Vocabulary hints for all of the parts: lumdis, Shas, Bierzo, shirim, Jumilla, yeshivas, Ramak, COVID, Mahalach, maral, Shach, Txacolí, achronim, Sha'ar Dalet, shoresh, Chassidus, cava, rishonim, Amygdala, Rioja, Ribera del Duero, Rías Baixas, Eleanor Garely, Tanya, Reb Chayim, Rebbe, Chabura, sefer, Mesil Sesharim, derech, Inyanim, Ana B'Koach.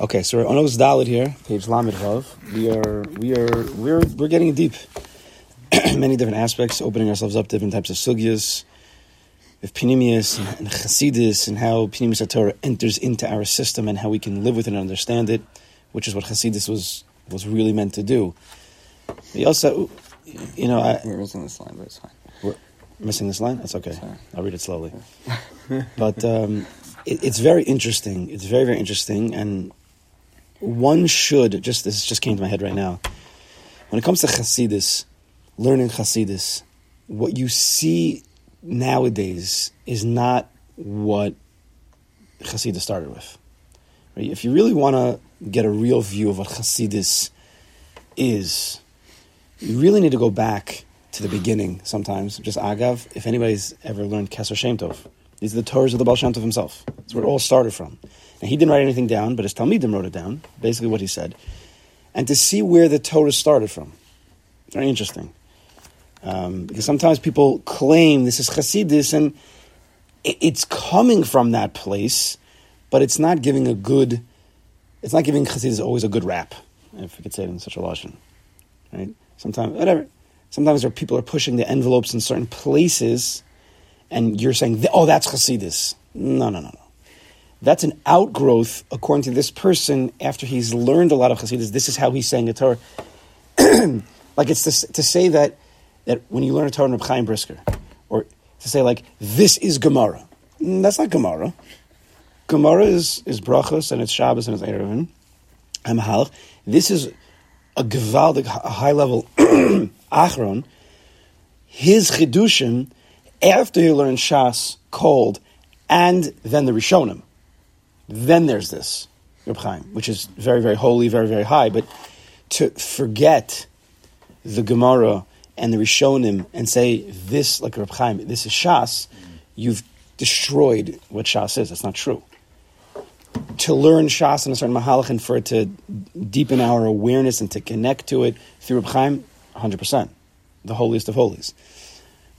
Okay, so we're on Sha'ar Dalet here, page Lamed Vav. We're getting deep. Many different aspects, opening ourselves up to different types of sugyas, with Pinimius and Chassidus, and how Pinimius HaTorah enters into our system and how we can live with it and understand it, which is what Chassidus was really meant to do. We also, you know, we're missing this line, but it's fine. We're missing this line? That's okay. Sorry. I'll read it slowly. But it's very interesting. It's very, very interesting, and one should, this just came to my head right now. When it comes to Chassidus, learning Chassidus, what you see nowadays is not what Chassidus started with. Right? If you really want to get a real view of what Chassidus is, you really need to go back to the beginning sometimes. Just agav, if anybody's ever learned Keser Shem Tov, these are the Torahs of the Baal Shem Tov himself. That's where it all started from. Now, he didn't write anything down, but his Talmidim wrote it down, basically what he said. And to see where the Torah started from. Very interesting. Because sometimes people claim this is Chassidus, and it's coming from that place, but it's not giving Chassidus always a good rap, if we could say it in such a lashon. Right? Sometimes there people are pushing the envelopes in certain places, and you're saying, oh, that's Chassidus. No. That's an outgrowth, according to this person, after he's learned a lot of Chassidus. This is how he's saying the Torah. Like, it's to say that when you learn a Torah in Reb Chayim Brisker, or to say, like, this is Gemara. That's not Gemara. Gemara is Brachos, and it's Shabbos, and it's Erevin, and Mahalach. This is a gewaldig, high-level achron. His chidushim, after you learn Shas, cold, and then the rishonim. Then there's this, Reb Chayim, which is very, very holy, very, very high. But to forget the Gemara and the Rishonim and say, this, like Reb Chayim, this is Shas, you've destroyed what Shas is. That's not true. To learn Shas in a certain Mahalach and for it to deepen our awareness and to connect to it through Reb Chayim, 100%, the holiest of holies.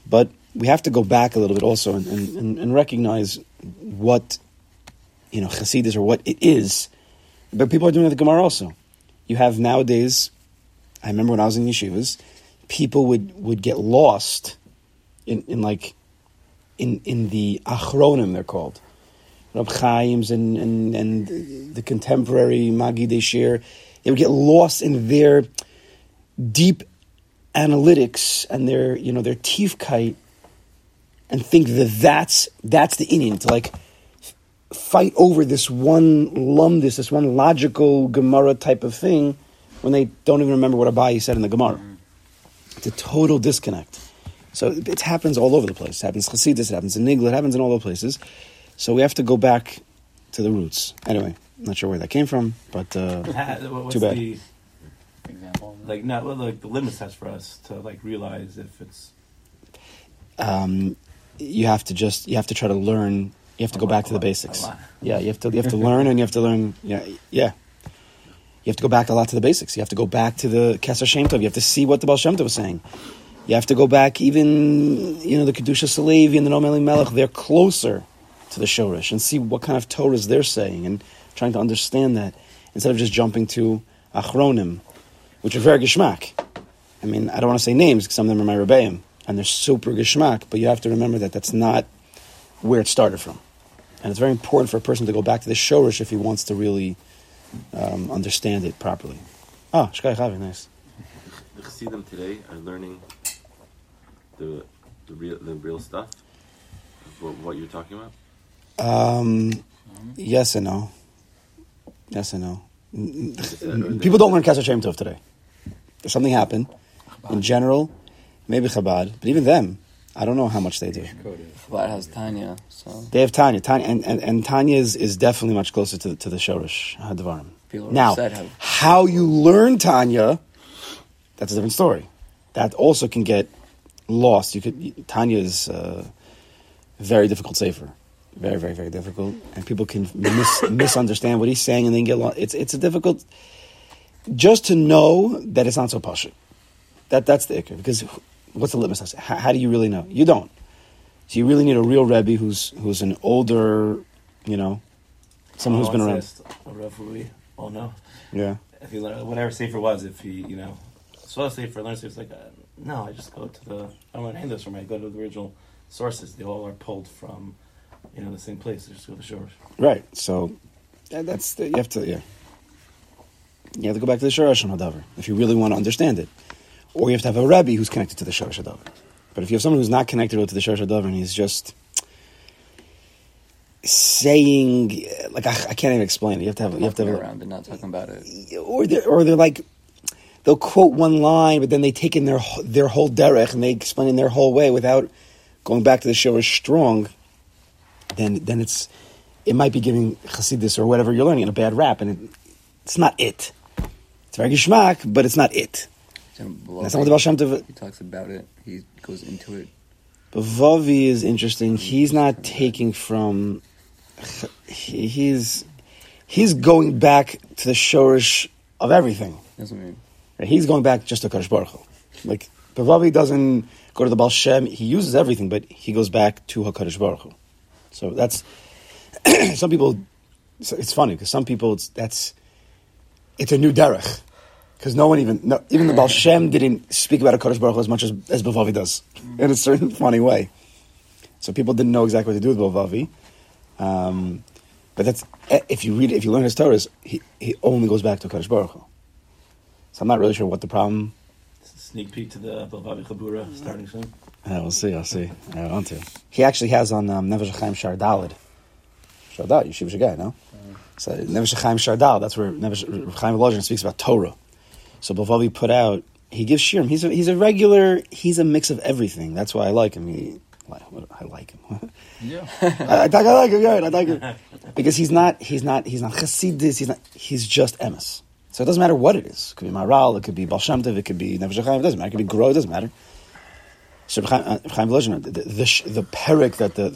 But we have to go back a little bit also and recognize what Chassidus or what it is. But people are doing it with the Gemara also. You have nowadays, I remember when I was in yeshivas, people would get lost in the achronim, they're called. Reb Chayim's and the contemporary Magi they share, they would get lost in their deep analytics and their, their tifkite, and think that's the Indian to fight over this one lumdis, this one logical Gemara type of thing, when they don't even remember what Abaye said in the Gemara. It's a total disconnect. So it happens all over the place. It happens in Chassidus, it happens in Nigla, it happens in all the places. So we have to go back to the roots. Anyway, not sure where that came from, but what's too bad. The example? The limit test for us to realize if it's. You have to try to learn. You have to go back to the basics. Yeah, you have to learn, and you have to learn. Yeah. You have to go back a lot to the basics. You have to go back to the Keser Shem Tov. You have to see what the Baal Shem Tov was saying. You have to go back, even the Kedusha Salevi and the Nomeli Melech. They're closer to the shoresh and see what kind of Torahs they're saying and trying to understand that instead of just jumping to achronim, which are very Gishmak. I mean, I don't want to say names because some of them are my Rebbeim and they're super Gishmak. But you have to remember that that's not where it started from. And it's very important for a person to go back to the Shoresh if he wants to really understand it properly. Shkai Chavi, nice. The Chassidim today are learning the real stuff, what you're talking about? Yes and no. People don't learn Keser Shem Tov today. If something happened, in general, maybe Chabad, but even them, I don't know how much they do. Well, it has Tanya, so they have Tanya, and Tanya is definitely much closer to the Shoresh HaDavar. Now, how you learn Tanya, that's a different story. That also can get lost. Tanya is very difficult sefer, very, very, very difficult, and people can misunderstand what he's saying and then get lost. It's a difficult just to know that it's not so pashut. That's the ikar, because. What's the litmus test? How do you really know? You don't. So you really need a real Rebbe who's an older, someone who's been around. oh no. Yeah. If you learn whatever sefer was, if he, you know, saw a sefer, learn sefer, it's like, no, I just go to the, I don't learn this from, I go to the original sources. They all are pulled from, you know, the same place. They just go to Shoresh. Right. So, that's, the, you have to, yeah. You have to go back to the Shoresh HaDavar if you really want to understand it. Or you have to have a Rebbe who's connected to the Shoresh HaDavar. But if you have someone who's not connected to the Shoresh HaDavar and he's just saying, like, I can't even explain it. You have to have around and not talking about it. Or they're like, they'll quote one line, but then they take in their whole derech and they explain in their whole way without going back to the Shoresh strong. Then it might be giving Chassidus or whatever you're learning in a bad rap, and it's not it. It's very Gishmak, but it's not it. That's not what the Baal Shem Tov. He talks about it. He goes into it. Bavvi is interesting. He's not taking from. He's going back to the Shoresh of everything. That's what I mean. He's going back just to Hakadosh Baruch Hu. Like Bovavi doesn't go to the Baal Shem. He uses everything, but he goes back to Hakadosh Baruch Hu. So that's some people. It's funny because some people it's a new derech. Because no one even the Baal Shem didn't speak about HaKadosh Baruch Hu as much as Bovavi does, in a certain funny way. So people didn't know exactly what to do with Bovavi. But that's, if you learn his Torahs, he only goes back to HaKadosh Baruch Hu. So I'm not really sure what the problem. Sneak peek to the Bilvavi Chabura starting soon. Yeah, we'll see, I'll see. I want to. He actually has on Nefesh HaChaim Shardal. Shardal, yeshivas guy, no? So Nefesh HaChaim Shardal, that's where Reb Chayim Lozhin speaks about Torah. So Bovavi put out, he gives shirim. He's a regular, he's a mix of everything. That's why I like him. I like him. Yeah. I like him, yeah, I like him. Because he's not Chassidus, he's just emes. So it doesn't matter what it is. It could be Maral, it could be Baal Shem Tov, it could be Nefesh HaChaim, it doesn't matter. It could be Gro, it doesn't matter. So the perek that the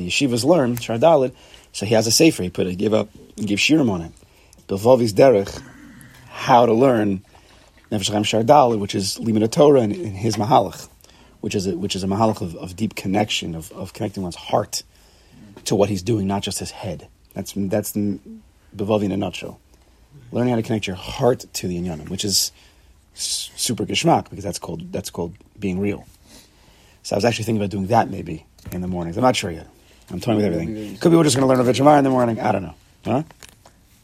yeshivas learn, Sha'ar Dalet, so he has a sefer, he gave shirim on it. Bilvavi's derech, how to learn Nefesh HaChaim Sha'ar Dalet, which is Limud Torah and his Mahalach, which is a Mahalach of deep connection, of connecting one's heart to what he's doing, not just his head. That's Bovavi in a nutshell. Learning how to connect your heart to the Inyanim, which is super Gishmak, because that's called being real. So I was actually thinking about doing that maybe in the mornings. I'm not sure yet. I'm toying with everything. Could be we're just going to learn a V'Chamar in the morning. I don't know. Huh? I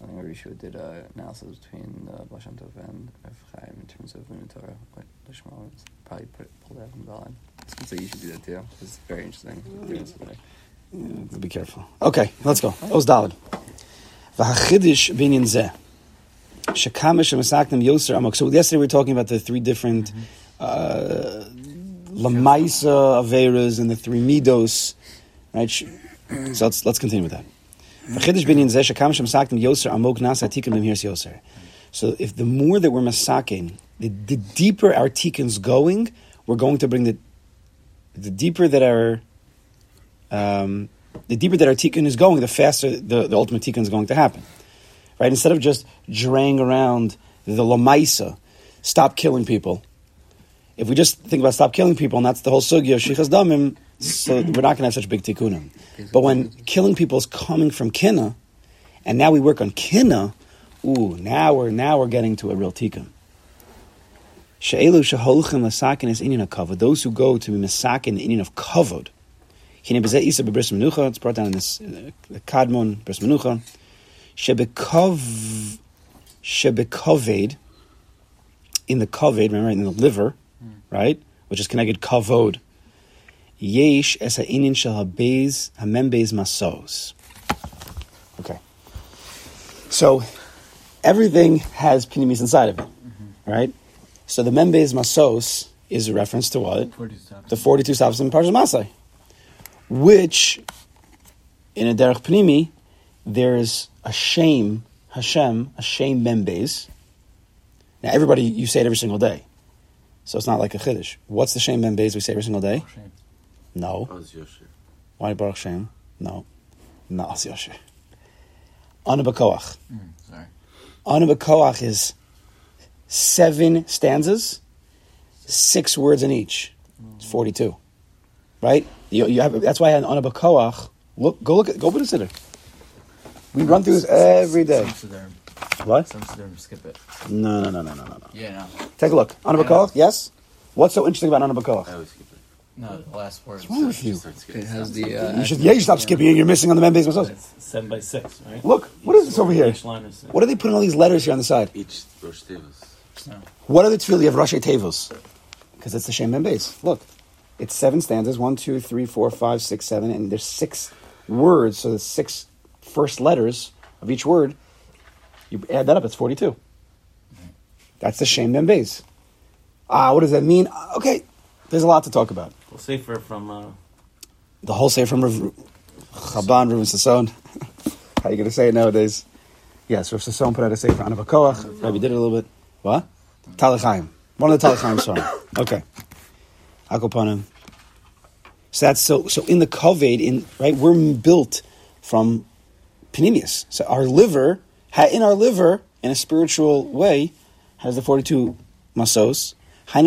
think we should did analysis between Baal Shem Tov and Reb Chayim in terms of Limud Torah. What the Shema was probably pulled out from the line. So you should do that too. It's very interesting. Yeah, be careful. Okay, let's go. Oz Daled. V'hachidish binyan zeh. So yesterday we were talking about the three different lamaisa averas and the three midos, right? So let's continue with that. So if the more that we're masakin, the deeper our tikkun's going, we're going to bring the deeper that our tikkun is going, the faster the ultimate tikkun is going to happen. Right, instead of just draying around the lamaisa, stop killing people. If we just think about stop killing people, and that's the whole sugya of shichas damim, so we're not going to have such big tikkunim. But when killing people is coming from kina, and now we work on kina, now we're getting to a real tikkun. She'elu sheholchem l'sakin es inyan hakavod. Those who go to be misakin the inyan of kavod. Hine b'zeh isa b'bris menucha. It's brought down in this kadmon bris menucha. Shebekaved, in the kaved, remember, in the liver, right? Which is connected kavod. Yesh es ha'inin shel habeiz hamembeiz masos. Okay. So, everything has Pinimius inside of it, right? So the membeiz masos is a reference to what? The 42 stops in Parshas Masai. Which, in a derech Pinimi, there's a shame, Hashem, a shame membez. Now, everybody, you say it every single day. So it's not like a chiddush. What's the shame membez we say every single day? No. Why Baruch Shem? No. Na'as Yosher. Ana b'koach. Ana b'koach is 7 stanzas, 6 words in each. It's 42. Right? You have, that's why I had an ana b'koach. Look, go consider. We run through this every day. What? Some students skip it. No. Yeah, no. Take a look. Ana B'Koach, yes? What's so interesting about Ana B'Koach? I always skip it. No, the last word. What's wrong with you? It has the, you should stop skipping. You're missing on the man-based muscles. 7 by 6, right? Look, what is this over here? What are they putting all these letters here on the side? Each Rosh Tevos. No. What are the tefillah of Rosh Tevos? Because it's the Shem Ben-Base. Look, it's 7 stanzas. 1, 2, 3, 4, 5, 6, 7. And there's 6 words. So the 6 first letters of each word, you add that up, it's 42. That's the Shem Ben-Base. What does that mean? Okay, there's a lot to talk about. Well, sefer from... The whole sefer from Chabad, Rav Sasson. How are you going to say it nowadays? Yes, Rav Sasson put out a sefer on Ana B'Koach. Rebbe did it a little bit. What? Talach Haim. One of the Talach Haim songs. Okay. Akopanim. So that's so in the Kavod, right, we're built from Pinimius. So our liver, in a spiritual way, has the 42 masos. That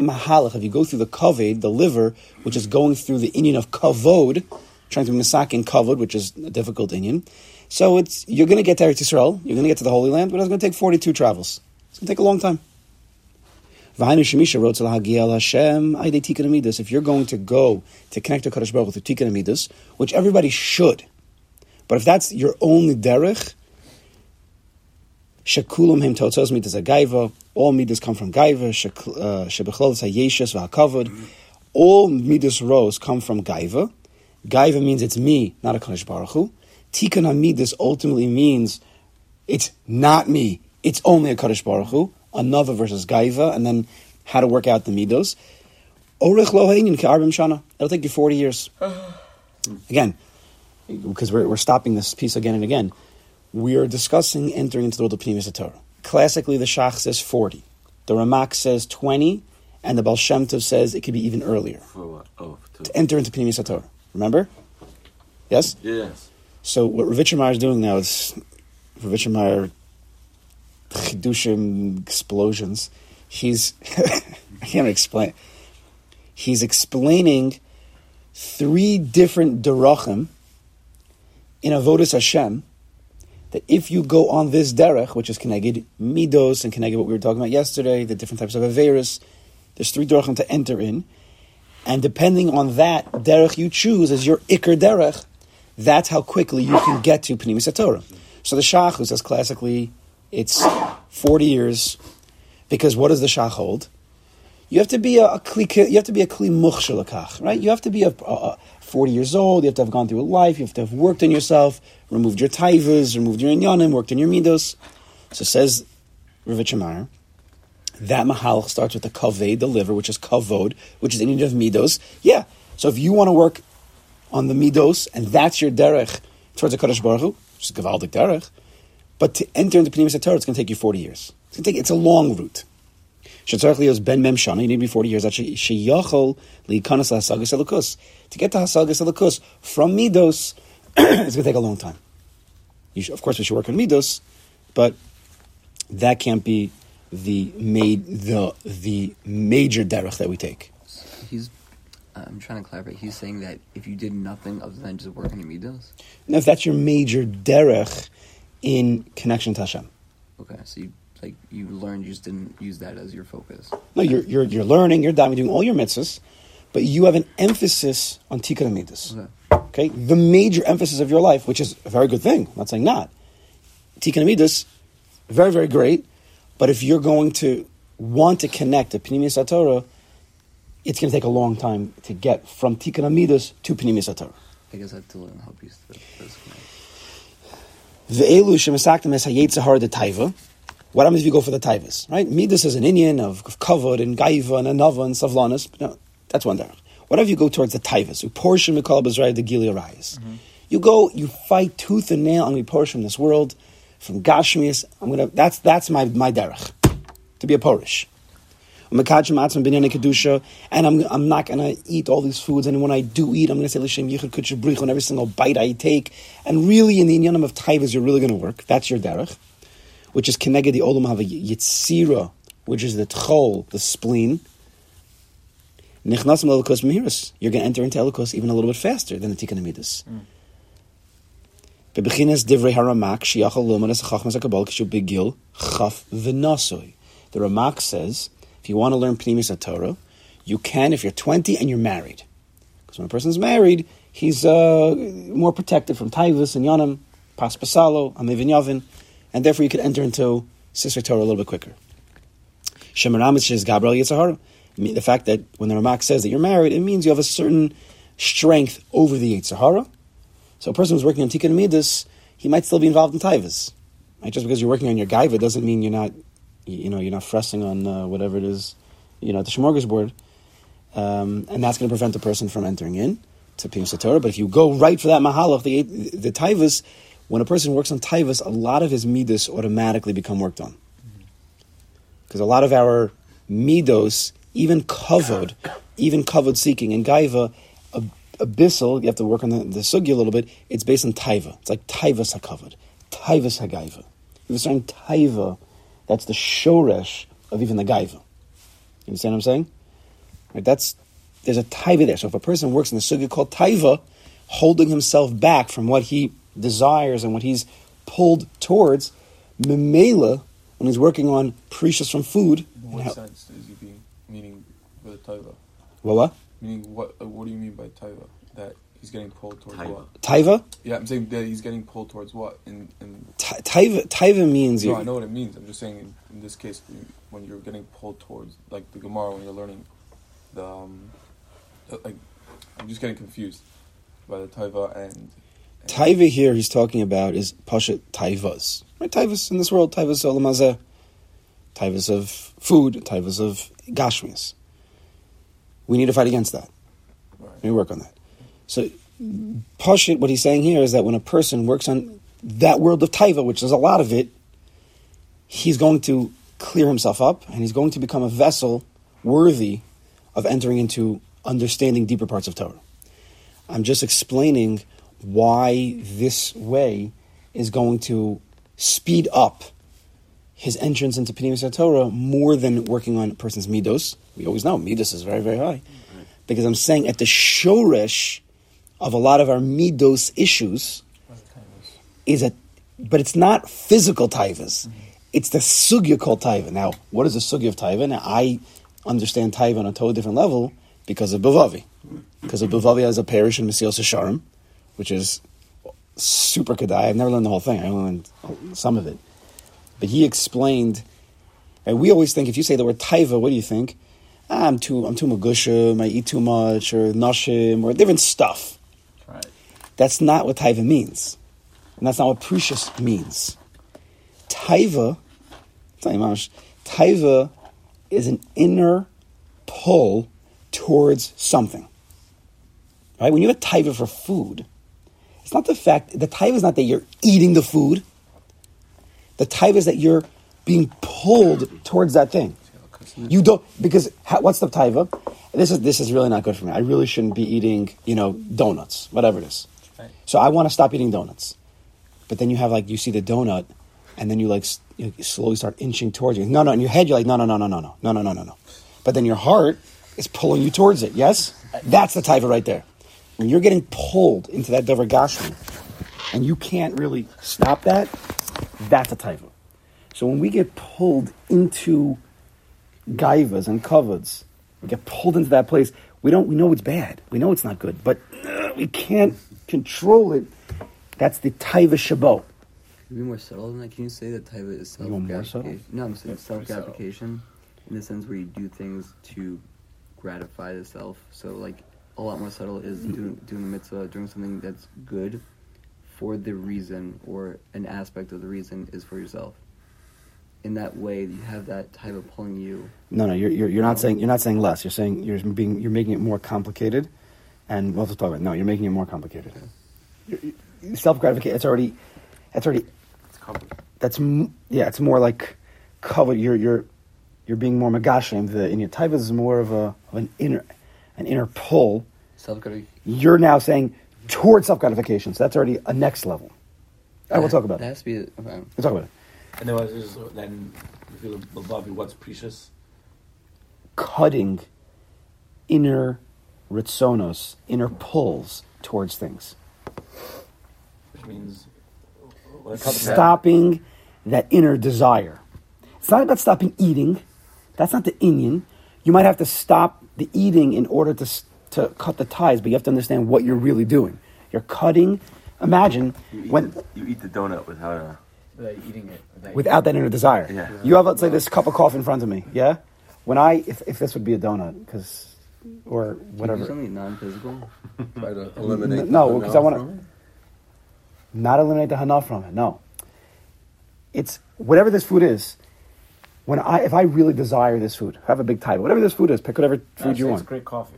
Mahalach, if you go through the Kavod, the liver, which is going through the inyan of Kavod, trying to be Misak in Kavod, which is a difficult inyan. So you're going to get to Eretz Yisrael, you're going to get to the Holy Land, but it's going to take 42 travels. It's going to take a long time. If you're going to go to connect to Hakadosh Baruch Hu through tikkun midos, which everybody should, but if that's your only derech, all midos come from gaiva, all midos rows come from gaiva. Gaiva means it's me, not Hakadosh Baruch Hu. Tikkun Hamidus ultimately means it's not me, it's only a Kadosh Baruch Hu, another versus Gaiva, and then how to work out the Midos. Orech lo ha'inyan ke'arbim shana. It'll take you 40 years. Again, because we're stopping this piece again and again. We are discussing entering into the world of Pinimius Torah. Classically, the Shach says 40. The Ramak says 20. And the Baal Shem Tov says it could be even earlier. For what? To enter into Pinimius Torah. Remember? Yes? Yes. So what Rav Itchermeyer is doing now is Rav Itchermeyer chidushim explosions. He's I can't explain. He's explaining 3 different derechim in Avodas Hashem that if you go on this derech, which is connected midos and connected what we were talking about yesterday, the different types of aveirus, there's 3 derechim to enter in, and depending on that derech you choose as your ikar derech. That's how quickly you can get to Pinimius Torah. So the Shach, who says classically, it's 40 years, because what does the Shach hold? You have to be a kli. You have to be a kli much, right? You have to be 40 years old. You have to have gone through a life. You have to have worked on yourself, removed your taivas, removed your inyanim, worked on your midos. So says Rav Itchermeyer, that mahalach starts with the kavod, the liver, which is kavod, which is in need of midos. Yeah. So if you want to work on the midos, and that's your derech towards the Kadosh Baruch Hu, which is gevaldik derech. But to enter into Pinimius Torah, it's going to take you 40 years. It's a long route. Shetzarech lios ben mem shana, you need to be 40 years. Sheyachol liikanas lahasagas elokus. To get to hasagas elokus from midos, it's going to take a long time. Of course, we should work on midos, but that can't be the major derech that we take. I'm trying to clarify. He's saying that if you did nothing other than just work on your midos? No, if that's your major derech in connection to Hashem. Okay, so you learned, you just didn't use that as your focus. No, you're learning, you're doing all your mitzvahs, but you have an emphasis on tikkun midos. Okay? The major emphasis of your life, which is a very good thing, I'm not saying not. Tikkun midos, very, very great, but if you're going to want to connect to Pinimius Torah, it's going to take a long time to get from tikkun midos to Pinimius Torah. I guess I have to learn how to use the first one. What happens if you go for the taivas, right? Midos is an inyan of kavod and gaiva and anava and savlanas. No, that's one there. What if you go towards the taivas? Uporshim mikol b'zraya d'gili arayis. You go, you fight tooth and nail. I'm going to be porish from this world, from gashmias. That's my derech to be a porish. And I'm not going to eat all these foods. And when I do eat, I'm going to say l'shem yichud kodesh brichu on every single bite I take. And really, in the inyanim of taivas, you're really going to work. That's your derech, which is keneged the olam hava yitzira, which is the tchol, the spleen. Nichnasim l'elokos mehiras. You're going to enter into elokos even a little bit faster than the tikkun midos. The Ramak says, if you want to learn Pinimius Torah, you can if you're 20 and you're married. Because when a person's married, he's more protected from Taivus and Yanim, Paspasalo, Amivin Yavin, and therefore you could enter into Sisra Torah a little bit quicker. The fact that when the Ramak says that you're married, it means you have a certain strength over the Yetzer Hara. So a person who's working on tikkun midos, he might still be involved in taivas. Right? Just because you're working on your gaiva doesn't mean you're not fussing on whatever it is, at the smorgasbord, and that's going to prevent the person from entering in to Pinimius Torah. But if you go right for that mahalach, the taivas, when a person works on taivas, a lot of his midos automatically become worked on. Because a lot of our midos, even covered seeking and gaiva, abyssal, you have to work on the sugi a little bit, it's based on taiva. It's like taivas hakavod, taivas hagaiva. If you're saying taiva, that's the shoresh of even the gaiva. You understand what I'm saying? Right, there's a taiva there. So if a person works in the sugi called taiva, holding himself back from what he desires and what he's pulled towards, memela, when he's working on precious from food. In what sense is he being meaning with a taiva? What? Meaning, what do you mean by taiva? That he's getting pulled towards taiva. What? Taiva? Yeah, I'm saying that he's getting pulled towards what? Taiva means... No, I know what it means. I'm just saying in this case, when you're getting pulled towards, like the Gemara, when you're learning the... I'm just getting confused by the taiva and... Taiva here he's talking about is pashat taivas. Right? Taivas in this world, taivas olam hazeh, taivas of food, taivas of gashmias. We need to fight against that. Right. We need to work on that. So, Pashit, what he's saying here is that when a person works on that world of taiva, which there's a lot of it, he's going to clear himself up, and he's going to become a vessel worthy of entering into understanding deeper parts of Torah. I'm just explaining why this way is going to speed up his entrance into Pinimius Torah more than working on a person's midos. We always know midos is very, very high. Right. Because I'm saying at the shoresh of a lot of our midos issues but it's not physical taivas. Mm-hmm. It's the sugya called taiva. Now, what is the sugya of taiva? Now, I understand taiva on a totally different level because of Bovavi. Because of Bilvavi has a parish in Mesil Sesharim, which is super kedai. I've never learned the whole thing. I only learned some of it. But he explained, and we always think, if you say the word taiva, what do you think? I'm too magushim, I eat too much, or nashim, or different stuff. Right. That's not what taiva means. And that's not what precious means. Taiva is an inner pull towards something. Right? When you have taiva for food, it's not the taiva is not that you're eating the food. The taiva is that you're being pulled towards that thing. You don't, because what's the taiva? This is really not good for me. I really shouldn't be eating, donuts, whatever it is. Right. So I want to stop eating donuts. But then you have you see the donut, and then you slowly start inching towards it. No. In your head, you're like, no. But then your heart is pulling you towards it. Yes, that's the taiva right there. When you're getting pulled into that davar gashmi, and you can't really stop that. That's a taiva. So when we get pulled into gaivas and kavod, we get pulled into that place, we know it's bad. We know it's not good, but we can't control it. That's the taiva shabo. Can you be more subtle than that? Can you say that taiva is self-gratification? No, I'm saying self-gratification in the sense where you do things to gratify the self. So a lot more subtle is doing a mitzvah, doing something that's good, for the reason, or an aspect of the reason is for yourself. In that way, you have that type of pulling you. No, you're not saying less. You're saying you're making it more complicated, and we'll just talk about it. No, you're making it more complicated. Okay. Self gratification. It's already. It's complicated. It's more like covered. You're being more magashim. Your taiva is more of an inner pull. Self gratification. You're now saying. Towards self-gratification, so that's already a next level. All right, we'll talk about it. That has to be... Okay. We'll talk about it. And then if you look above, what's precious? Cutting inner ritzonos, inner pulls towards things. Which means stopping that inner desire. It's not about stopping eating. That's not the inyan. You might have to stop the eating in order to cut the ties, but you have to understand what you're really doing. You're cutting. Imagine you eat the donut without that inner desire. Yeah. You have, let's say, this cup of coffee in front of me. Yeah. When if this would be a donut, because or whatever. Can you do something non-physical. Try to eliminate. No, because I want to not eliminate the hana from it. No. It's whatever this food is. If I really desire this food, have a big title. Whatever this food is, pick whatever food you want. It's great coffee.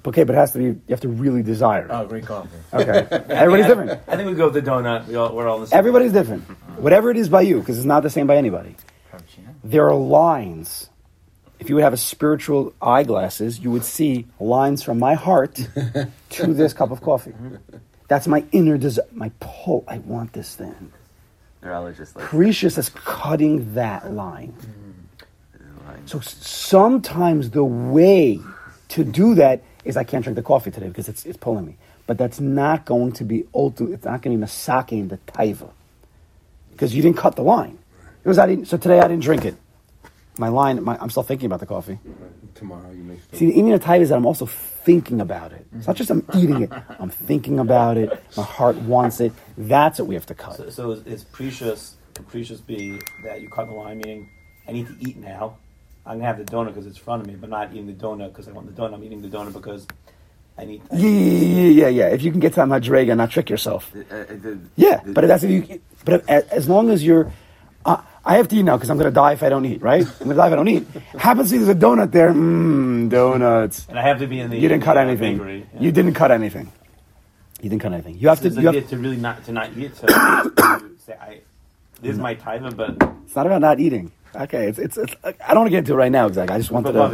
Okay, but it has to be. You have to really desire it. Oh, great coffee. Okay, everybody's different. I think we go with the donut. We're all the same. Everybody's different. Whatever it is by you, because it's not the same by anybody. There are lines. If you would have a spiritual eyeglasses, you would see lines from my heart to this cup of coffee. That's my inner desire. My pull. I want this thing. Precious is cutting that line. So sometimes the way to do that is I can't drink the coffee today because it's pulling me. But that's not going to be ultimate. It's not going to be masaki in the taiva because you didn't cut the line. It was so today I didn't drink it. My line. I'm still thinking about the coffee. Tomorrow you may see the inyan of taiva is that I'm also thinking about it. It's not just I'm eating it. I'm thinking about it. My heart wants it. That's what we have to cut. So it's precious. Precious be that you cut the line. Meaning I need to eat now. I'm going to have the donut because it's in front of me, but not eating the donut because I want the donut. I'm eating the donut because I need... Yeah. If you can get to that madrega and not trick yourself. But as long as you're... I have to eat now because I'm going to die if I don't eat, right? I'm going to die if I don't eat. Happens to be there's a donut there. Donuts. And I have to be in the... You didn't cut anything. You have to... You have to really not eat. So to say, this is my time, but... It's not about not eating. Okay, it's I don't want to get into it right now exactly. I just wanted to...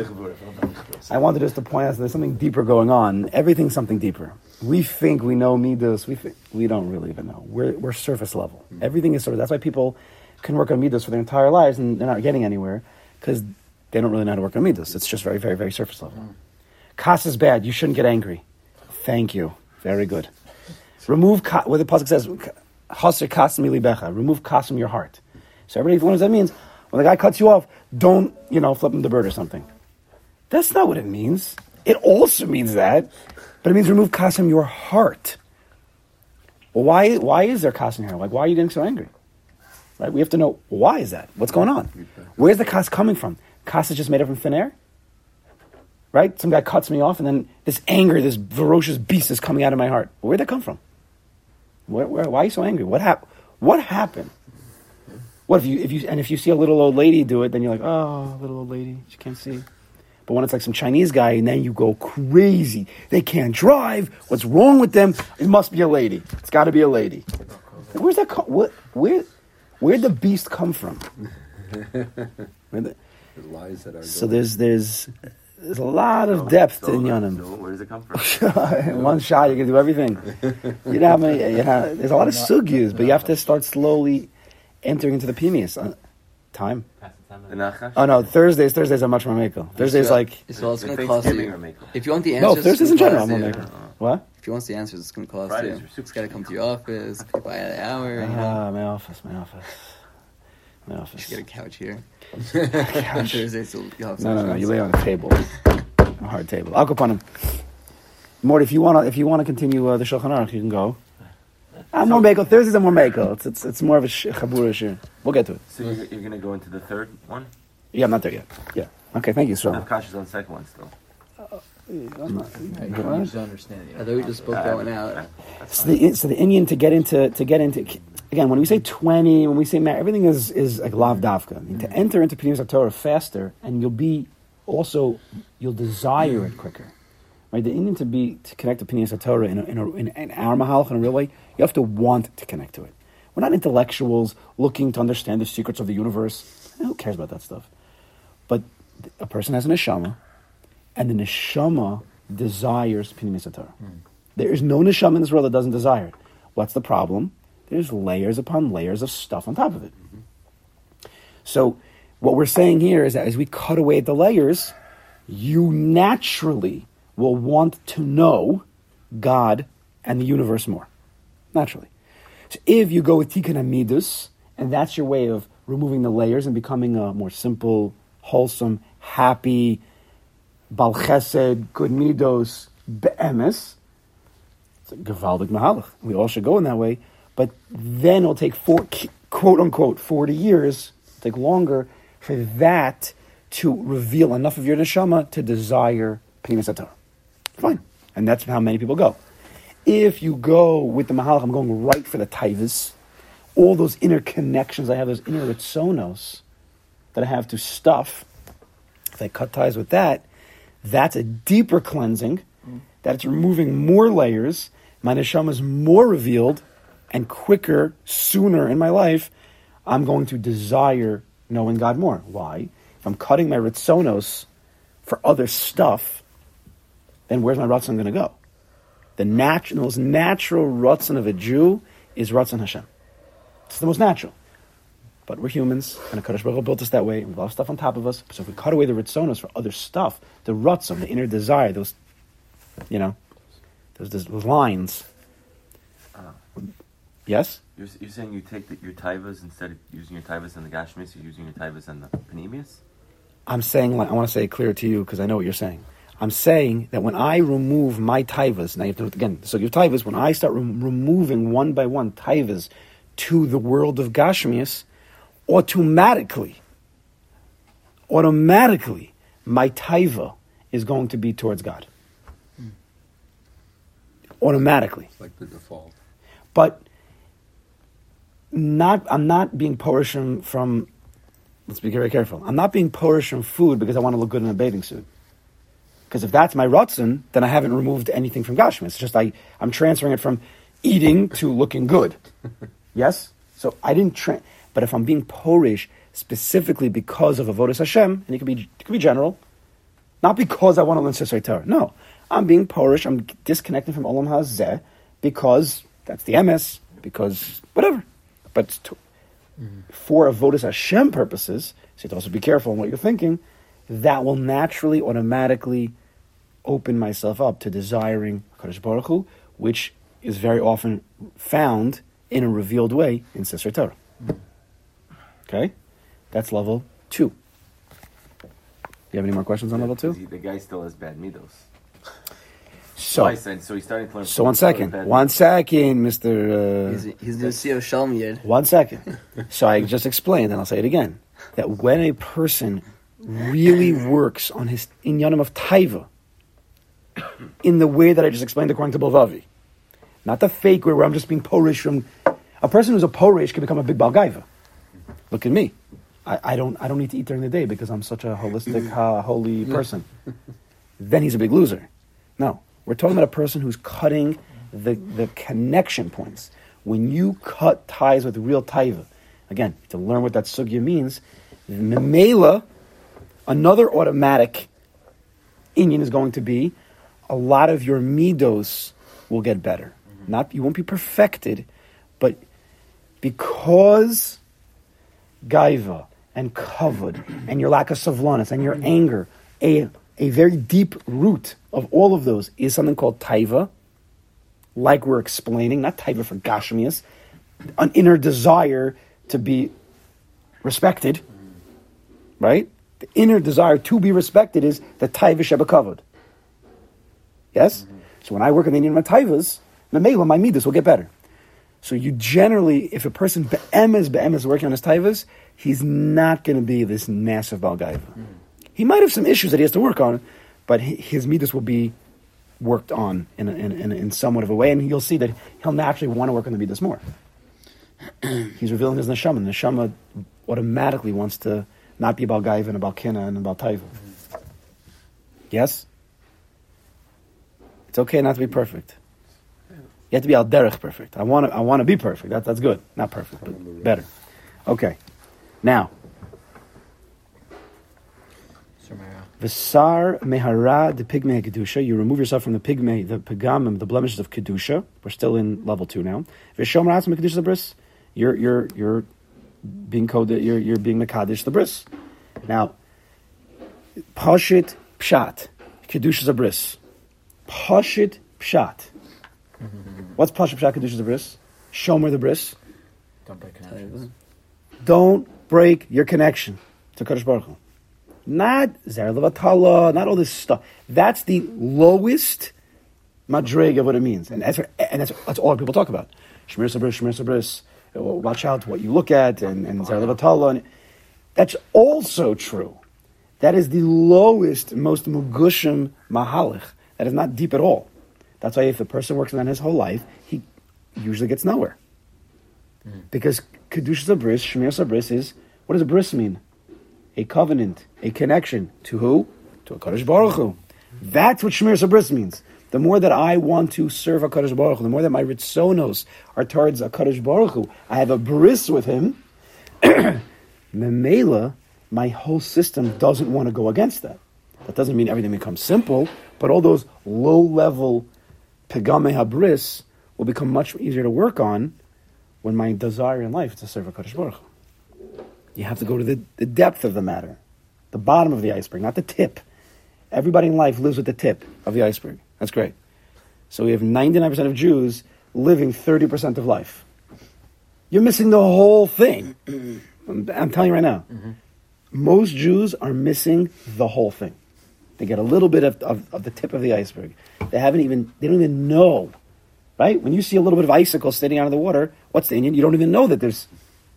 I wanted just to point out that there's something deeper going on. Everything's something deeper. We think we know midos. We don't really even know. We're surface level. Everything is surface. That's why people can work on midos for their entire lives and they're not getting anywhere because they don't really know how to work on midos. It's just very, very, very surface level. Kas is bad. You shouldn't get angry. Thank you. Very good. Remove kas. Where the pasuk says, "Haser kas milibecha." Remove kas from your heart. So everybody knows what that means. When the guy cuts you off, don't, flip him the bird or something. That's not what it means. It also means that, but it means remove kas from your heart. Well, why is there kas in here? Like, why are you getting so angry? Right? We have to know, why is that? What's going on? Where's the kas coming from? Kas is just made up from thin air? Right? Some guy cuts me off, and then this anger, this ferocious beast is coming out of my heart. Well, where'd that come from? Why are you so angry? What happened? What if you see a little old lady do it, then you're like, oh, little old lady, she can't see. But when it's like some Chinese guy, and then you go crazy. They can't drive. What's wrong with them? It must be a lady. It's got to be a lady. Where's that? Where'd the beast come from? The lies that are so going. There's a lot of depth in Inyanim. So where does it come from? In one shot, you can do everything. There's a lot of sugyas, but you have to start slowly. Entering into the Pinimius time. Oh no, Thursdays are much more makel. Thursdays like it's also going to cost you. If you want the answers, no, Thursdays in general. What? If you want the answers, it's going to cost you. It's got to come to your office. By an hour. My office. You should get a couch here. Couch. Thursdays, you'll have no. You lay on a table, a hard table. I'll go upon him. Mort, if you want to continue the Shulchan Aruch, you can go. More makel. Thursdays are more makel. It's more of a chabura shir. We'll get to it. So you're going to go into the third one? Yeah, I'm not there yet. Yeah. Okay, thank you, Shlomo. I have kashas on the second one still. I'm not just understanding. I thought we just spoke that one out. So the Indian to get into again, when we say 20, when we say everything is like lav davka. I mean, to enter into Pinimius Torah faster, and you'll desire it quicker. Right, the Indian to connect to Pinimius Torah in our Mahalach in a real way, you have to want to connect to it. We're not intellectuals looking to understand the secrets of the universe. Who cares about that stuff? But a person has a neshama, and the neshama desires Pinimius Torah. There is no neshama in this world that doesn't desire it. What's the problem? There's layers upon layers of stuff on top of it. So what we're saying here is that as we cut away at the layers, you naturally will want to know God and the universe more, naturally. So if you go with tikkun and midos, and that's your way of removing the layers and becoming a more simple, wholesome, happy, bal chesed, good midos, be'emes, it's a gevaldik mahalach. We all should go in that way. But then it'll take, quote-unquote, 40 years, take longer, for that to reveal enough of your neshama to desire Pinimius Torah. Fine. And that's how many people go. If you go with the Mahalach, I'm going right for the taivas, all those inner connections I have, those inner ritzonos that I have to stuff, if I cut ties with that, that's a deeper cleansing, that it's removing more layers, my neshama is more revealed, and quicker, sooner in my life, I'm going to desire knowing God more. Why? If I'm cutting my ritzonos for other stuff, then where's my ratzon going to go? The most natural ratzon of a Jew is ratzon Hashem. It's the most natural. But we're humans, and Hakadosh Baruch Hu built us that way, and we love stuff on top of us. So if we cut away the ritzonos for other stuff, the ratzon, the inner desire, those lines. Yes? You're saying you take your taivas, instead of using your taivas on the Gashmis, you're using your taivas on the Pinimius? I'm saying, I want to say it clear to you because I know what you're saying. I'm saying that when I remove my taivas, now you have to, again, so your taivas, when I start removing one by one taivas to the world of Gashmius, automatically, my taiva is going to be towards God. Automatically. It's like the default. But I'm not being porishim from, let's be very careful, I'm not being porishim food because I want to look good in a bathing suit. Because if that's my ratzon, then I haven't removed anything from Gashmis. It's just I'm transferring it from eating to looking good. Yes? So I didn't but if I'm being porish specifically because of avodas Hashem, and it could be general, not because I want to learn sefer Torah. No. I'm being porish, I'm disconnecting from olam hazeh because that's the MS, because whatever. But for avodas Hashem purposes, so you have to also be careful in what you're thinking, that will naturally, automatically open myself up to desiring HaKadosh Baruch Hu, which is very often found in a revealed way in Sefer Torah. Okay? That's level 2. Do you have any more questions on level 2? The guy still has bad midos. So he's starting to learn. So one second, Mr. He's the CEO of Shalom Yed. 1 second. So I just explained, and I'll say it again, that when a person really works on his Inyanim of Taiva in the way that I just explained according to Bovavi. Not the fake way where I'm just being porish from... A person who's a porish can become a big Baal Gaiva. Look at me. I don't need to eat during the day because I'm such a holistic, holy person. Then he's a big loser. No. We're talking about a person who's cutting the connection points. When you cut ties with real Taiva, again, to learn what that sugya means, Memela... Another automatic inyan is going to be a lot of your midos will get better. Not you won't be perfected, but because gaiva and kavod and your lack of savlanas and your anger, a very deep root of all of those is something called taiva, like we're explaining, not taiva for gashmias, an inner desire to be respected, right? The inner desire to be respected is the taiva shebakavod. Yes? Mm-hmm. So when I work on the Indian of my taivas, memela, my midas will get better. So you generally, if a person be'em is working on his taivas, he's not going to be this massive Baal Gaiva. Mm-hmm. He might have some issues that he has to work on, but his midas will be worked on in somewhat of a way, and you'll see that he'll naturally want to work on the midas more. He's revealing his neshama, and the neshama automatically wants to not be about Gaiva and about Kina and about Taiva. Yes? It's okay not to be perfect. You have to be al derech perfect. I want to be perfect. That's good. Not perfect, but better. Okay. Now. V'sar mehara de pigmei kedusha. You remove yourself from the pigmei, the pagamim, the blemishes of kedusha. We're still in level 2 now. V'shom ratzim kedusha bris. You're being coded, you're being mekadesh the bris. Now, pashit pshat, kedusha the bris. Pashit pshat. What's pashit pshat kedusha the bris? Shomer the bris. Don't break connections. Don't break your connection to Hakadosh Baruch Hu. Not Zera Levatala, not all this stuff. That's the lowest madrig of what it means, and that's all people talk about. Shmir sabris. Watch out what you look at, and Zera Levatala. That's also true. That is the lowest, most mugushim mahalach. That is not deep at all. That's why if the person works on that his whole life, he usually gets nowhere. Mm-hmm. Because Kedushas HaBris, Shmir HaBris is, what does a bris mean? A covenant, a connection. To who? To HaKadosh Baruch Hu. Mm-hmm. That's what Shmir HaBris means. The more that I want to serve HaKadosh Baruch Hu, the more that my ritzonos are towards HaKadosh Baruch Hu, I have a bris with him, memela, my whole system doesn't want to go against that. That doesn't mean everything becomes simple, but all those low-level pegame habris will become much easier to work on when my desire in life is to serve HaKadosh Baruch Hu. You have to go to the depth of the matter, the bottom of the iceberg, not the tip. Everybody in life lives with the tip of the iceberg. That's great. So we have 99% of Jews living 30% of life. You're missing the whole thing. I'm telling you right now. Mm-hmm. Most Jews are missing the whole thing. They get a little bit of the tip of the iceberg. They don't even know, right? When you see a little bit of icicle sitting out of the water, what's the Indian? You don't even know that there's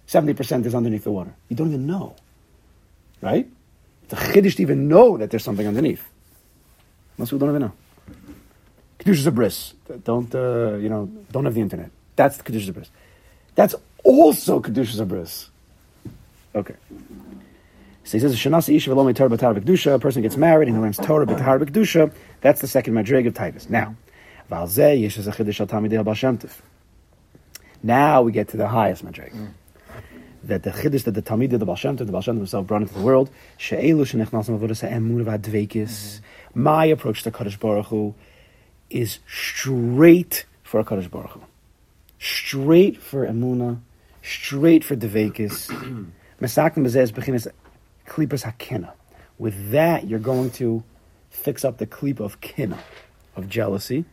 70% is underneath the water. You don't even know, right? It's a chiddush to even know that there's something underneath. Most people don't even know. Kedushas HaBris. Don't have the internet. That's Kedushas HaBris. That's also Kedushas HaBris. Okay. So he says, a person gets married and he learns Torah b'Tahar b'Kedusha. That's the second madrig of Titus. Now we get to the highest madrig. That the chiddush that the Talmidei of the Baal Shem Tov, himself brought into the world, my approach to Kadosh Baruch Hu is straight for Kadosh Baruch Hu. Straight for Emunah, straight for Dveikis. Mesakim b'zeh b'chinas Klipas hakena. With that, you're going to fix up the klipa of kina, of jealousy.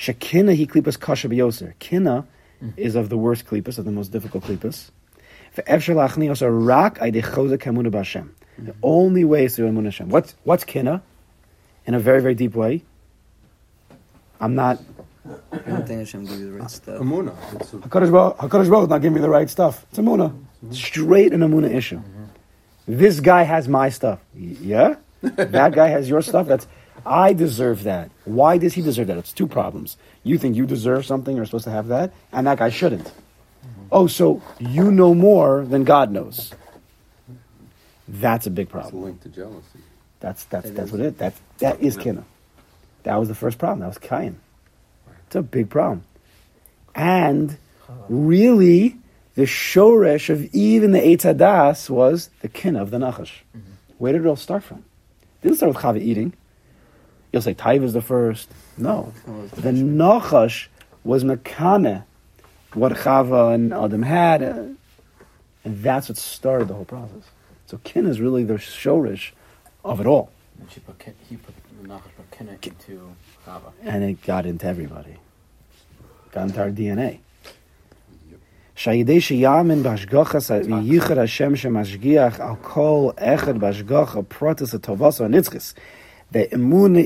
Shekina he klipas kasha b'yoser. Kina is of the worst klipas, of the most difficult klipas. The only way is through emunah Hashem. What's kina? In a very, very deep way. I don't think Hashem gave you the right stuff. Emunah. Hakadosh Baruch Hu not giving me the right stuff. It's emunah. Straight an emunah issue. This guy has my stuff. Yeah? That guy has your stuff. I deserve that. Why does he deserve that? It's two problems. You think you deserve something, you're supposed to have that, and that guy shouldn't. Oh, so you know more than God knows. That's a big problem. It's linked to jealousy. That's what it is. That is Kina. That was the first problem. That was Kain. It's a big problem. And really, the shoresh of even the Eitz Hadas was the kin of the Nachash. Mm-hmm. Where did it all start from? It didn't start with Chava eating. You'll say Taiv is the first. No. The Nachash was Mekane, what Chava and Adam had. And that's what started the whole process. So kin is really the shoresh of it all. And he put the Nachash Mekane into Chava. And it got into everybody. Got into our DNA. The emunah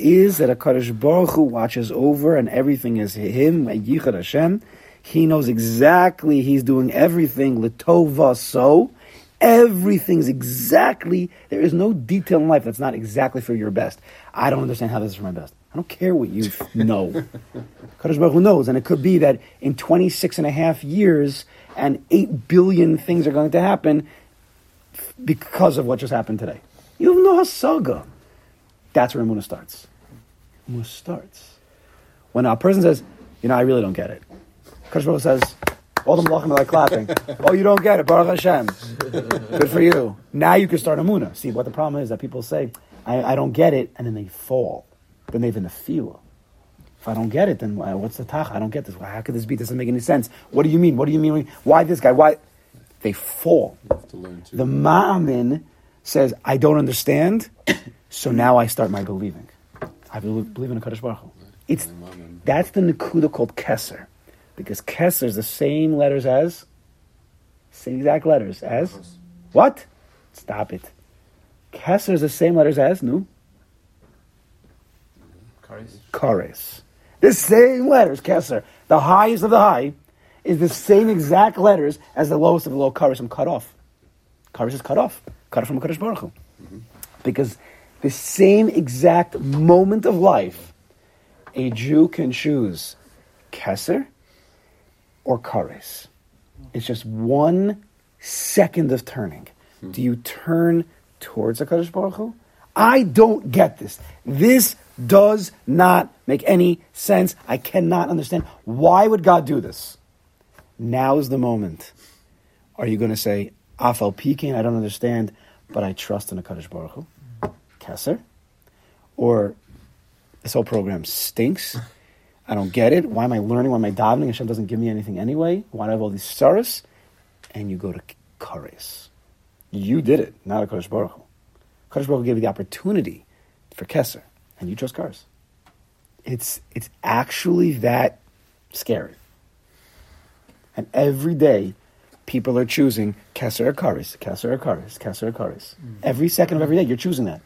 is that HaKadosh Baruch Hu watches over and everything is Him, Yichad Hashem. He knows exactly, He's doing everything, L'tova so. Everything's exactly, there is no detail in life that's not exactly for your best. I don't understand how this is for my best. I don't care what you know. Kadosh Baruch Hu knows, and it could be that in 26 and a half years and 8 billion things are going to happen because of what just happened today. You have no hasaga. That's where Emunah starts. Emunah starts when a person says, I really don't get it. Kadosh Baruch Hu says, all the malachim are like clapping. Oh, you don't get it, Baruch Hashem. Good for you. Now you can start Emunah. See, what the problem is that people say, I don't get it, and then they fall. Then they have a nefila. If I don't get it, then what's the tach? I don't get this. How could this be? This doesn't make any sense. What do you mean? Why this guy? Why? They fall. The ma'amin says, I don't understand, so now I start my believing. I believe in HaKadosh Baruch Hu. That's the nekuda called keser. because Keser is the same letters as, same exact letters as, what? Stop it. Keser is the same letters as, no? Kares. The same letters, Keser. The highest of the high is the same exact letters as the lowest of the low. Kares, I'm cut off. Kares is cut off. Cut off from Hakadosh Baruch Hu. Mm-hmm. Because the same exact moment of life, a Jew can choose Keser or Kares. It's just 1 second of turning. Mm-hmm. Do you turn towards HaKadosh Baruch Hu? I don't get this. This does not make any sense. I cannot understand. Why would God do this? Now is the moment. Are you going to say, Afal Pikin, I don't understand, but I trust in HaKadosh Baruch Hu? Keser? Or this whole program stinks. I don't get it. Why am I learning? Why am I davening? Hashem doesn't give me anything anyway. Why do I have all these tsaros? And you go to Kares. You did it, not HaKadosh Baruch Hu. HaKadosh Baruch Hu gave you the opportunity for Keser, and you chose Kares. It's actually that scary. And every day, people are choosing Keser or Kares, Keser or Kares, Keser or Kares. Every second of every day, you're choosing that.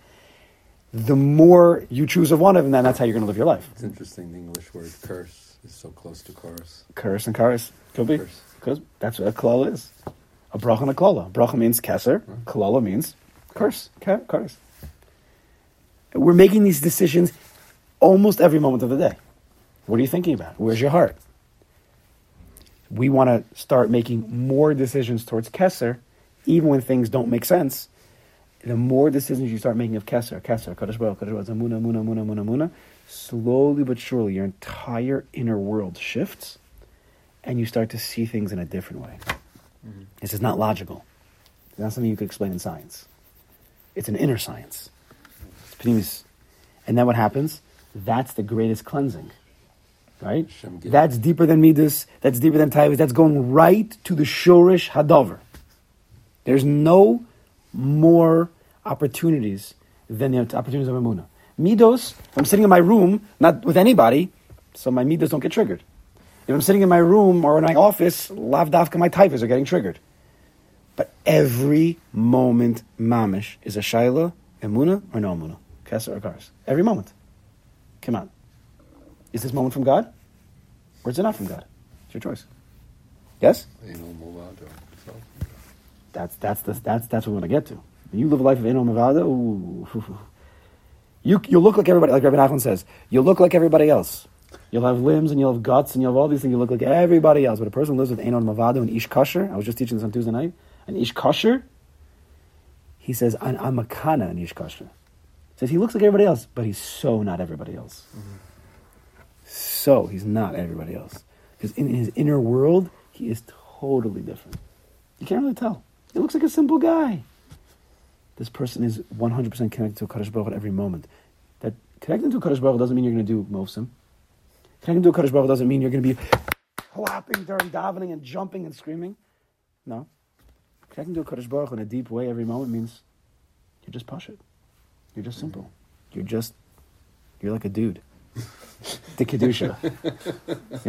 The more you choose of one of them, then that's how you're going to live your life. It's interesting, the English word curse is so close to Kares. Curse and Kares. Could be. Because that's what a klala is. A bracha and a klala. Bracha means Keser. Klala means curse. Kares. We're making these decisions almost every moment of the day. What are you thinking about? Where's your heart? We want to start making more decisions towards Keser, even when things don't make sense. The more decisions you start making of Keser, Kadosh Baruch, Muna, slowly but surely your entire inner world shifts and you start to see things in a different way. Mm-hmm. This is not logical. It's not something you could explain in science. It's an inner science. It's Pinimius. And then what happens? That's the greatest cleansing. Right? That's deeper than midos. That's deeper than taivas. That's going right to the Shoresh HaDavar. There's no more opportunities than the opportunities of Emunah. Midos, if I'm sitting in my room, not with anybody, so my midos don't get triggered. If I'm sitting in my room or in my office, lav dafka my taivas are getting triggered. But every moment, mamish, is a shaila, Emunah or no Emunah, Keser or Kares. Every moment. Come on. Is this moment from God? Or is it not from God? It's your choice. Yes? That's what we want to get to. When you live a life of Eno Mavada, ooh. You look like everybody, like Rebbe Nachman says. You look like everybody else. You'll have limbs and you'll have guts and you'll have all these things. You look like everybody else. But a person who lives with Eno Mavada and Ish Kasher, I was just teaching this on Tuesday night, and Ish Kasher, he says, I'm a Kana in Ish Kasher. He says, he looks like everybody else, but he's so not everybody else. Mm-hmm. So he's not everybody else. Because in his inner world, he is totally different. You can't really tell. He looks like a simple guy. This person is 100% connected to HaKadosh Baruch Hu at every moment. That connecting to HaKadosh Baruch Hu doesn't mean you're going to do mofsim. Connecting to HaKadosh Baruch Hu doesn't mean you're going to be clapping during davening and jumping and screaming. No. Connecting to HaKadosh Baruch Hu in a deep way every moment means you're just pashut. You're just simple. You're like a dude. The Kedusha. You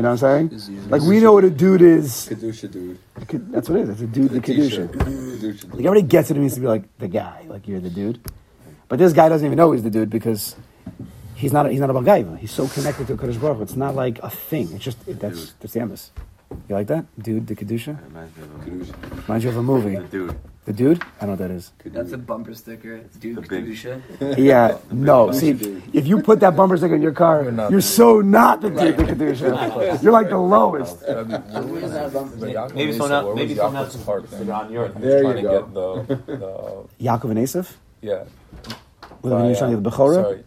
know what I'm saying? Like, we know what a dude is. Kedusha dude. That's what it is. It's a dude, the Kedusha. Like, everybody gets what it means to be like the guy. Like, you're the dude. But this guy doesn't even know he's the dude because he's not a Balgaiva. He's so connected to Kodesh Baruch. It's not like a thing. It's just, that's the emes. You like that? Dude, the Kedusha? Reminds you of a movie. The Dude. The Dude? I don't know what that is. That's a bumper sticker. Dude, the Kedusha? Yeah, no. See, if you put that bumper sticker in your car, you're so not the Dude, the Kedusha. You're like the lowest. Maybe someone else. Maybe someone else. There you go. Yaakov and Asaph? Yeah. When you were trying to get the Bechorah? Sorry.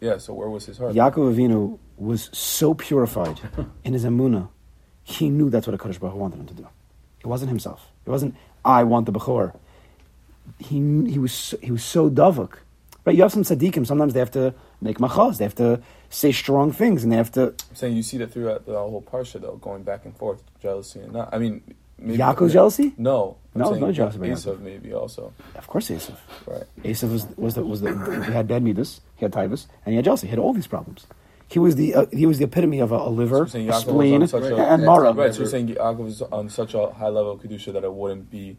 Yeah, so where was his heart? Yaakov Avinu was so purified in his emunah. He knew that's what HaKadosh Baruch Hu wanted him to do. It wasn't himself. It wasn't, I want the Bechor. He was so davuk. Right? You have some tzaddikim. Sometimes they have to make machaz. They have to say strong things. And they have to... I'm saying you see that throughout the whole parsha, though, going back and forth. Jealousy and not... I mean... Maybe, Yaakov's jealousy? No. No jealousy about Asaph. Asaph maybe also. Of course Asaph. Right. Asaph was the he had bad midas, he had taivas, and he had jealousy. He had all these problems. He was the epitome of a liver, so a spleen, and mara. Right, so you're saying Yaakov was on such a high level of kedusha that it wouldn't be,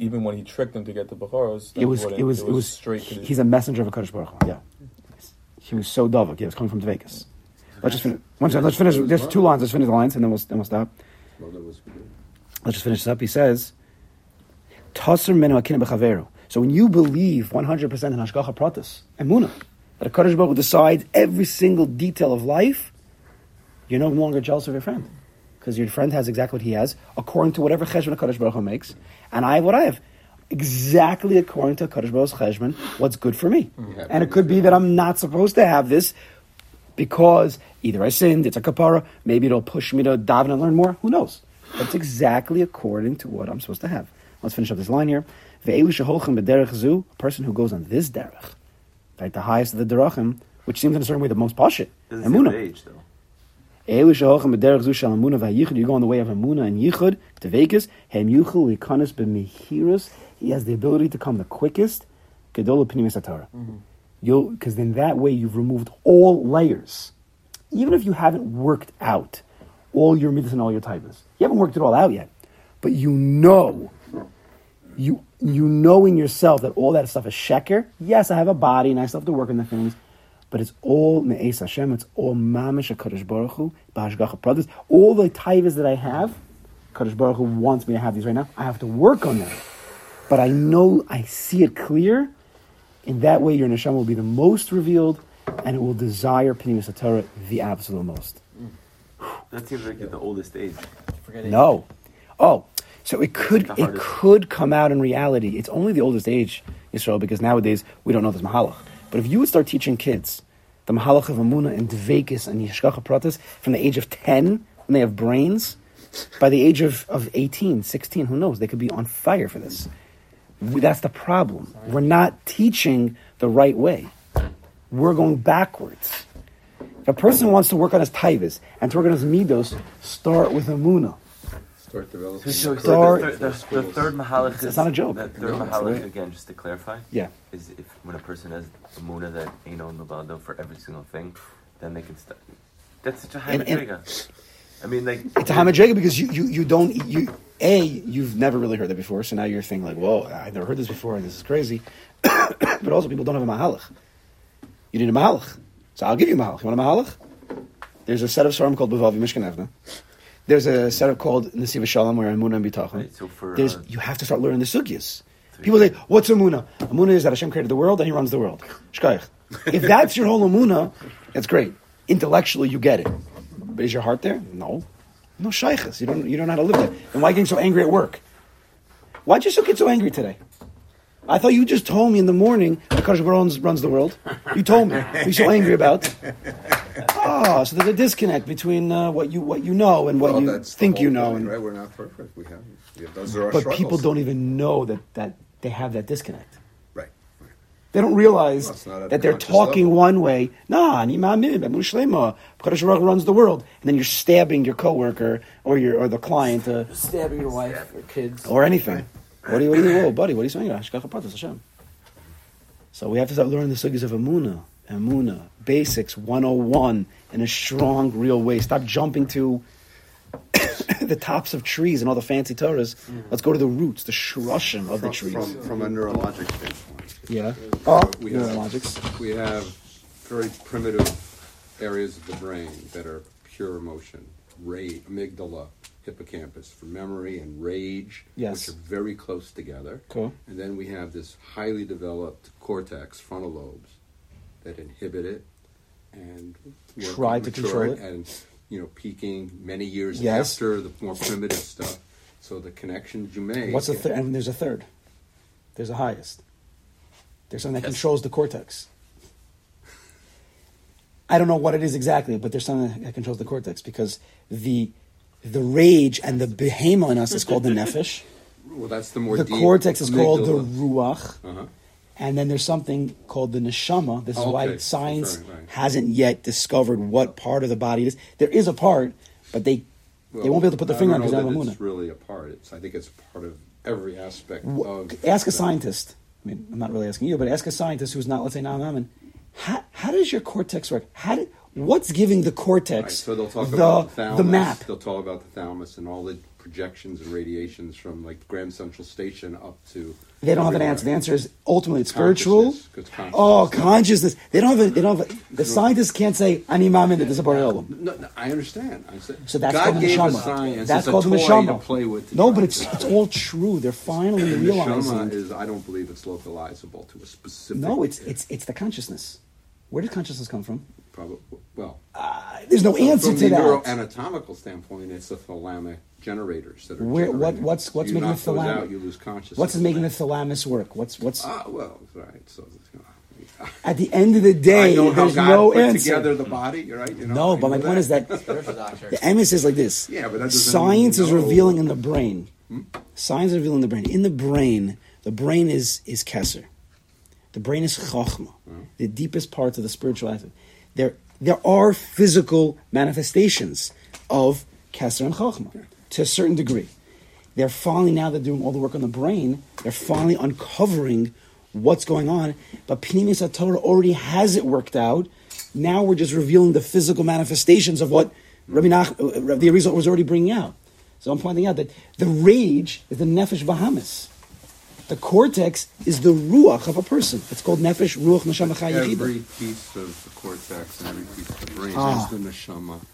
even when he tricked them to get the Bechoros, it was straight. He's a messenger of Hakadosh Baruch Hu. Yeah, he was so davak. He was coming from Dvekas. Let's finish. There's two lines. Let's finish the lines, and then we'll stop. Let's just finish this up. He says, "Taser menu akin b'chaveru." So when you believe 100% in Hashgacha Pratis, Emunah, that HaKadosh Baruch Hu decides every single detail of life, you're no longer jealous of your friend. Because your friend has exactly what he has, according to whatever cheshbon HaKadosh Baruch Hu makes, and I have what I have. Exactly according to HaKadosh Baruch Hu's cheshbon, what's good for me. Yeah, and it could be that I'm not supposed to have this, because either I sinned, it's a kapara, maybe it'll push me to daven and learn more, who knows. But it's exactly according to what I'm supposed to have. Let's finish up this line here. A person who goes on this derech, like the highest of the derechim, which seems in a certain way the most pashut. Doesn't seem the age, though. You go on the way of Emunah and Yichud, Tevekas, Hem Yuchel, Likanis, B'mehirus. He has the ability to come the quickest. Gedol Pinimius Atara. Because in that way you've removed all layers. Even if you haven't worked out all your midas and all your taivas, you haven't worked it all out yet, but you know, you know in yourself that all that stuff is sheker. Yes, I have a body and I still have to work on the things, but it's all me'es Hashem, it's all mamish HaKadosh Baruch Hu, b'hashgacha pratis. All the taivas that I have, HaKadosh Baruch Hu wants me to have these right now. I have to work on them, but I know, I see it clear. In that way, your neshama will be the most revealed, and it will desire Pinimius HaTorah the absolute most. That seems like the oldest age. No. Oh. So it could come out in reality. It's only the oldest age, Yisrael, because nowadays we don't know this Mahalach. But if you would start teaching kids the Mahalach of Emunah and Dvekas and Yeshgacha Pratis from the age of 10, when they have brains, by the age of 18, 16, who knows? They could be on fire for this. That's the problem. We're not teaching the right way. We're going backwards. If a person wants to work on his taivas and to work on his midos, start with Emunah. The third mahalach is... It's not a joke. The third mahalach, again, just to clarify, is if when a person has Emunah that ain't on Levado for every single thing, then they can start. That's such a high madriga. I mean, like... It's a high madriga because you don't... You've never really heard that before, so now you're thinking like, whoa, I've never heard this before, and this is crazy. But also, people don't have a mahalach. You need a mahalach. So I'll give you a mahalach. You want a mahalach? There's a set of svarim called Bovavi Mishkanevna. There's a setup called Nesiva Shalom or Emunah and Bitachon. Right, so you have to start learning the sugyas. People say, what's Emunah? Emunah is that Hashem created the world and He runs the world. Shkayach. If that's your whole Emunah, that's great. Intellectually, you get it. But is your heart there? No. No shaychas. You don't know how to live that. Then why are you getting so angry at work? Why did you still get so angry today? I thought you just told me in the morning that Hakadosh Baruch Hu runs the world. You told me. What are you so angry about? Oh, so there's a disconnect between what you know and what you think you know. Right? We're not perfect. We have those are our struggles. But people don't even know that they have that disconnect. Right. They don't realize that they're talking level. One way. Nah, ni ma'amim, Hakadosh Baruch Hu runs the world, and then you're stabbing your coworker or the client, stabbing your wife or kids or anything. What do you, oh, buddy? What are you saying about Hashgacha Pratis Hashem? So we have to start learning the sugyas of Emunah, basics 101 in a strong, real way. Stop jumping to the tops of trees and all the fancy Torahs. Let's go to the roots, the shrushim of the trees. From a neurologic standpoint, we have very primitive areas of the brain that are pure emotion, rage, amygdala, hippocampus for memory and rage, which are very close together. Cool. And then we have this highly developed cortex, frontal lobes, that inhibit it and try to control it. And peaking many years after the more primitive stuff. So the connections you make. What's a third? And there's a third. There's a highest. There's something that controls the cortex. I don't know what it is exactly, but there's something that controls the cortex because the rage and the behema in us is called the nefesh. Well, that's the more deep. The cortex is called the ruach. Uh-huh. And then there's something called the neshama. This is why science hasn't yet discovered what part of the body it is. There is a part, but they won't be able to put their finger on because they have Emunah. It's really a part. I think it's part of every aspect of... Ask a scientist. I mean, I'm not really asking you, but ask a scientist who's not, let's say, Naaman. How does your cortex work? How did, what's giving the cortex, right, so they'll talk about the thalamus, the map. They'll talk about the thalamus and all the projections and radiations from like Grand Central Station up to... They don't have an answer. The answer is ultimately it's spiritual. Consciousness. Oh, consciousness. They don't have. The scientists can't say ani mamin that there's a bar elum. No, I understand. So that's God called neshama. That's called neshama to play with. No, but it's all true. They're finally realizing. Neshama is, I don't believe it's localizable to a specific. No, it's the consciousness. Where does consciousness come from? Probably there's no answer to that. From the neuroanatomical standpoint, it's the thalamic generators that are what's making the thalamus out, you lose consciousness. What's making the thalamus work? Right. So at the end of the day, there's no answer. Together the body, right? No, but my point is that the emphasis is like this. Yeah, but science is revealing in the brain. Science is revealing the brain. In the brain is Keser. The brain is Chochma, the deepest parts of the spiritual aspect. There are physical manifestations of Keser and Chochma to a certain degree. They're doing all the work on the brain. They're finally uncovering what's going on. But Pinimius HaTorah already has it worked out. Now we're just revealing the physical manifestations of what the Arizal was already bringing out. So I'm pointing out that the rage is the Nefesh Bahamas. The cortex is the ruach of a person. It's called nefesh, ruach, neshama, chayyidah. Every piece of the cortex and every piece of the brain is the neshama.